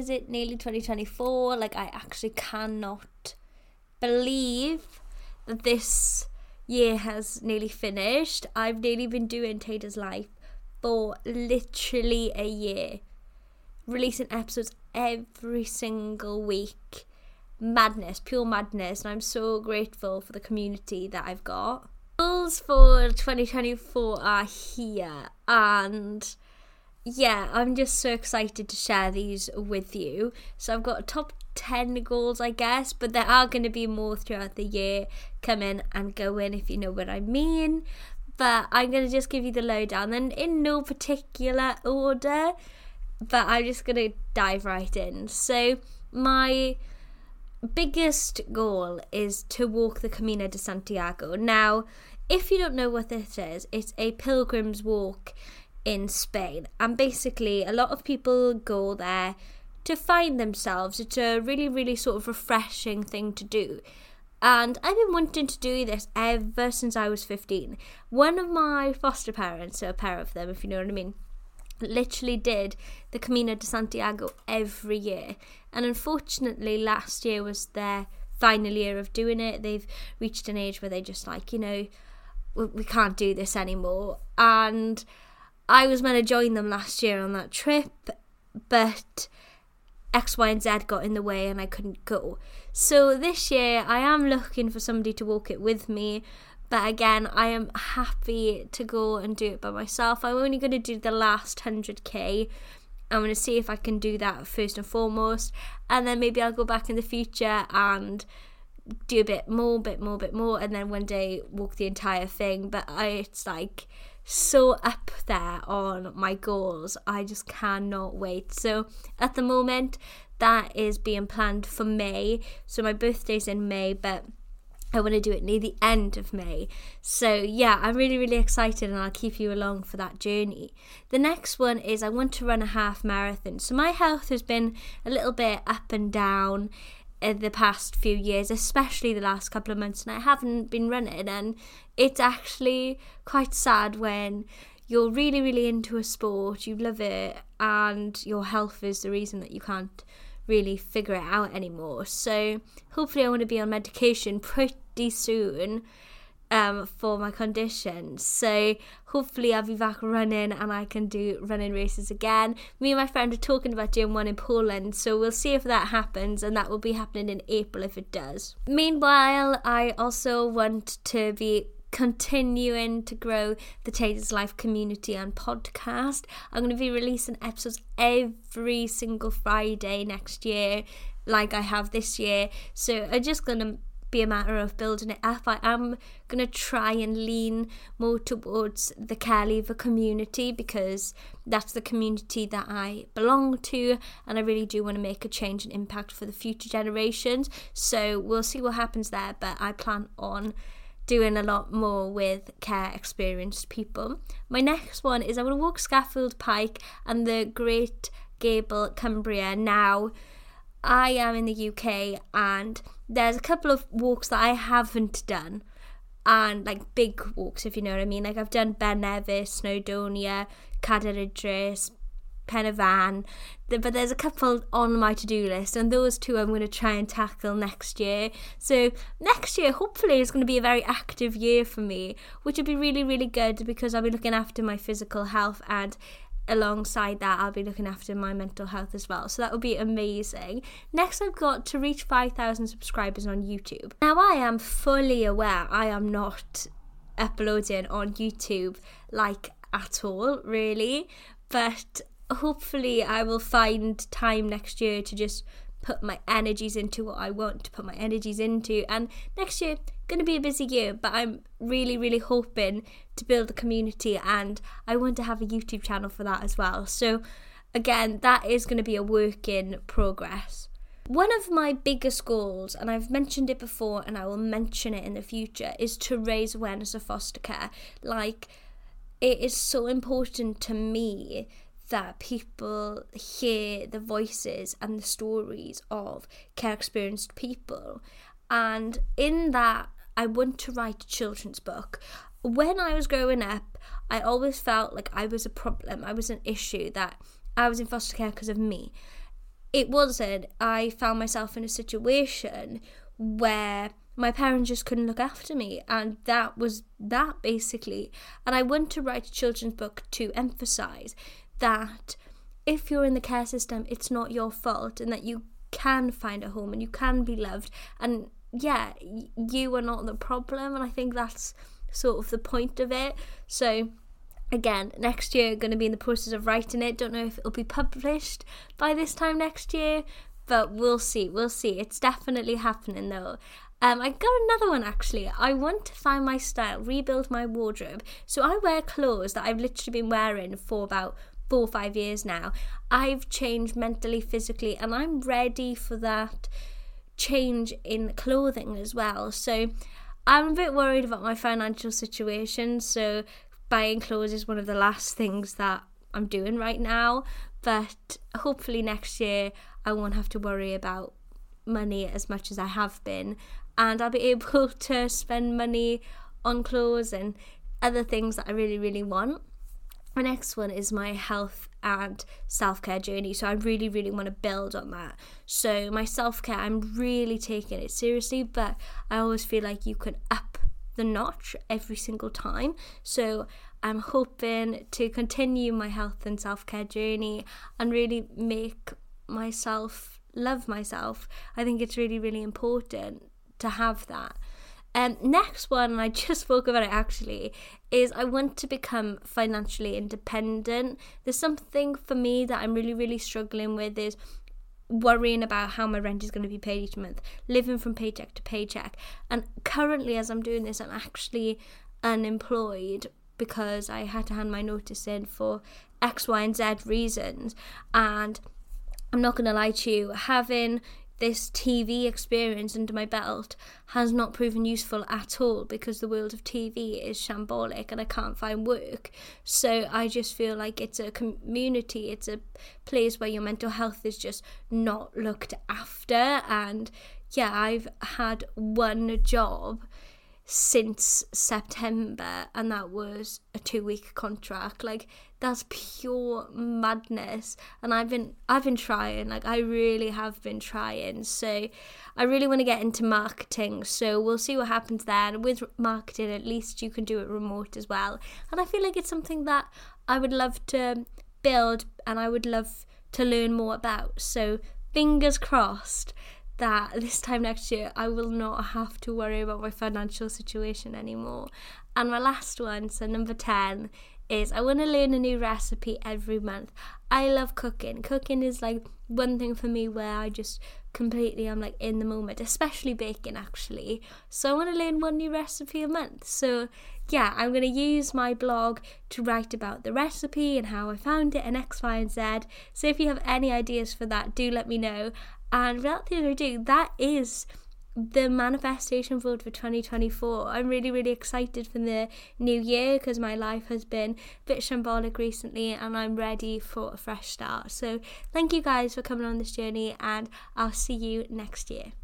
is it nearly 2024? Like, I actually cannot believe that this year has nearly finished. I've nearly been doing Tay Does Life for literally a year, releasing episodes every single week. Madness, pure madness, and I'm so grateful for the community that I've got. Goals for 2024 are here, and yeah, I'm just so excited to share these with you. So I've got top 10 goals, I guess, but there are going to be more throughout the year coming and going, if you know what I mean. But I'm going to just give you the lowdown, and in no particular order, but I'm just going to dive right in. So my biggest goal is to walk the Camino de Santiago. Now, if you don't know what this is, it's a pilgrim's walk in Spain, and basically a lot of people go there to find themselves. It's a really sort of refreshing thing to do, and I've been wanting to do this ever since I was 15. One of my foster parents, so a pair of them, if you know what I mean, literally did the Camino de Santiago every year, and unfortunately last year was their final year of doing it. They've reached an age where they just like, you know, we can't do this anymore, and I was meant to join them last year on that trip, but X, Y and Z got in the way and I couldn't go. So this year I am looking for somebody to walk it with me, but again, I am happy to go and do it by myself. I'm only going to do the last 100k. I'm going to see if I can do that first and foremost, and then maybe I'll go back in the future and do a bit more, and then one day walk the entire thing. But it's like so up there on my goals. I just cannot wait. So at the moment, that is being planned for May. So my birthday's in May, but I want to do it near the end of May. So yeah, I'm really excited, and I'll keep you along for that journey. The next one is I want to run a half marathon. So my health has been a little bit up and down in the past few years, especially the last couple of months, and I haven't been running, and it's actually quite sad when you're really into a sport, you love it, and your health is the reason that you can't really figure it out anymore. So hopefully I want to be on medication pretty soon for my condition, so hopefully I'll be back running and I can do running races again. Me and my friend are talking about doing one in Poland, so we'll see if that happens, and that will be happening in April if it does. Meanwhile, I also want to be continuing to grow the Tay Does Life community and podcast. I'm going to be releasing episodes every single Friday next year, like I have this year, so I'm just going to be a matter of building it up. I am going to try and lean more towards the Care Leaver community, because that's the community that I belong to, and I really do want to make a change and impact for the future generations. So we'll see what happens there, but I plan on doing a lot more with care experienced people. My next one is I want to walk Scafell Pike and the Great Gable, Cumbria. Now, I am in the UK, and there's a couple of walks that I haven't done, and like big walks, if you know what I mean. Like, I've done Ben Nevis, Snowdonia, Cadair Idris, Pen y Fan, but there's a couple on my to-do list, and those two I'm going to try and tackle next year. So next year hopefully is going to be a very active year for me, which will be really good, because I'll be looking after my physical health, and alongside that I'll be looking after my mental health as well, so that will be amazing. Next, I've got to reach 5,000 subscribers on YouTube. Now, I am fully aware I am not uploading on YouTube like at all really, but hopefully I will find time next year to just put my energies into what I want to put my energies into, and next year gonna be a busy year, but I'm really hoping to build a community, and I want to have a YouTube channel for that as well. So again, that is going to be a work in progress. One of my biggest goals, and I've mentioned it before and I will mention it in the future, is to raise awareness of foster care. Like, it is so important to me that people hear the voices and the stories of care experienced people, and in that I want to write a children's book. When I was growing up, I always felt like I was a problem, I was an issue, that I was in foster care because of me. it wasn't. I found myself in a situation where my parents just couldn't look after me, and that was that, basically. And I want to write a children's book to emphasise that if you're in the care system, it's not your fault, and that you can find a home and you can be loved, and yeah, you are not the problem. And I think that's sort of the point of it. So again, next year going to be in the process of writing it. Don't know if it'll be published by this time next year, but we'll see. It's definitely happening though. I got another one actually. I want to find my style, rebuild my wardrobe. So I wear clothes that I've literally been wearing for about 4 or 5 years now. I've changed mentally, physically, and I'm ready for that change in clothing as well. So I'm a bit worried about my financial situation, so buying clothes is one of the last things that I'm doing right now, but hopefully next year I won't have to worry about money as much as I have been, and I'll be able to spend money on clothes and other things that I really, really want. My next one is my health and self-care journey. So I really, really want to build on that. So my self-care, I'm really taking it seriously, but I always feel like you can up the notch every single time. So I'm hoping to continue my health and self-care journey and really make myself love myself. I think it's really, really important to have that. Next one, and I just spoke about it actually, is I want to become financially independent. There's something for me that I'm really, really struggling with is worrying about how my rent is going to be paid each month, living from paycheck to paycheck. And currently, as I'm doing this, I'm actually unemployed because I had to hand my notice in for X, Y, and Z reasons. And I'm not going to lie to you, having this TV experience under my belt has not proven useful at all because the world of TV is shambolic and I can't find work. So I just feel like it's a community, it's a place where your mental health is just not looked after. And yeah, I've had one job since September, and that was a 2-week contract. Like, that's pure madness. And I've been trying, like, I really have been trying. So I really want to get into marketing, so we'll see what happens there. And with marketing, at least you can do it remote as well, and I feel like it's something that I would love to build and I would love to learn more about. So fingers crossed that this time next year I will not have to worry about my financial situation anymore. And my last one, so number 10, is I want to learn a new recipe every month. I love cooking. Cooking is like one thing for me where I just completely, I'm like in the moment, especially baking actually. So I want to learn one new recipe a month. So yeah, I'm going to use my blog to write about the recipe and how I found it and X, Y, and Z. So if you have any ideas for that, do let me know. And without further ado, that is the manifestation vote for 2024. I'm really, really excited for the new year because my life has been a bit shambolic recently and I'm ready for a fresh start. So thank you guys for coming on this journey, and I'll see you next year.